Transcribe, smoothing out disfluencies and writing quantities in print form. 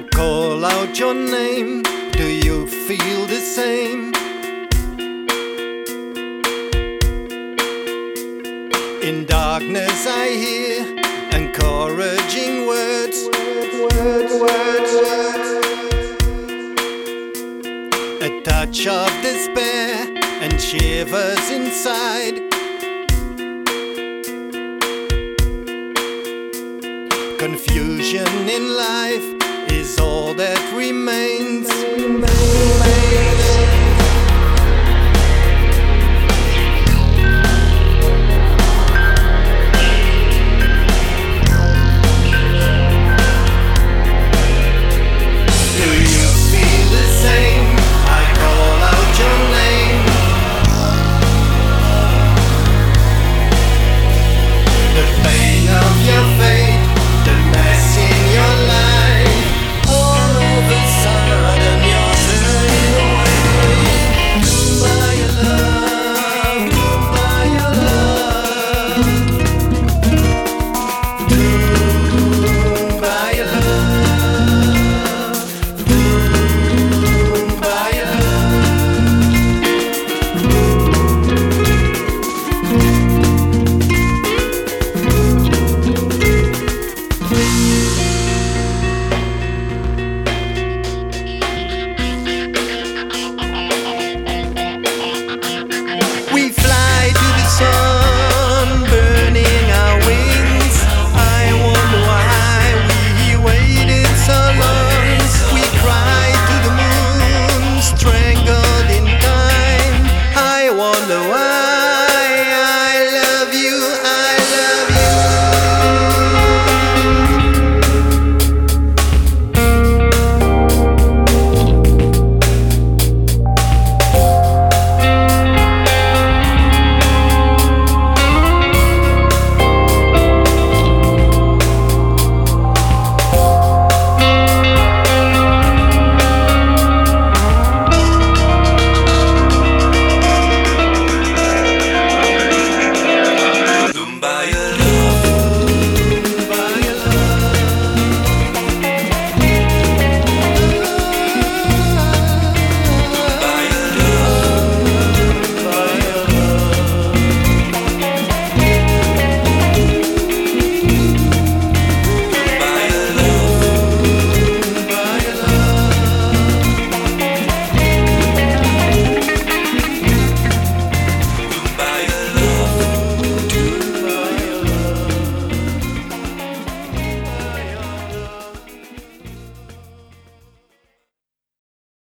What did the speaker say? I call out your name. Do you feel the same? In darkness I hear encouraging words. A touch of despair and shivers inside. Confusion in life is all that remains.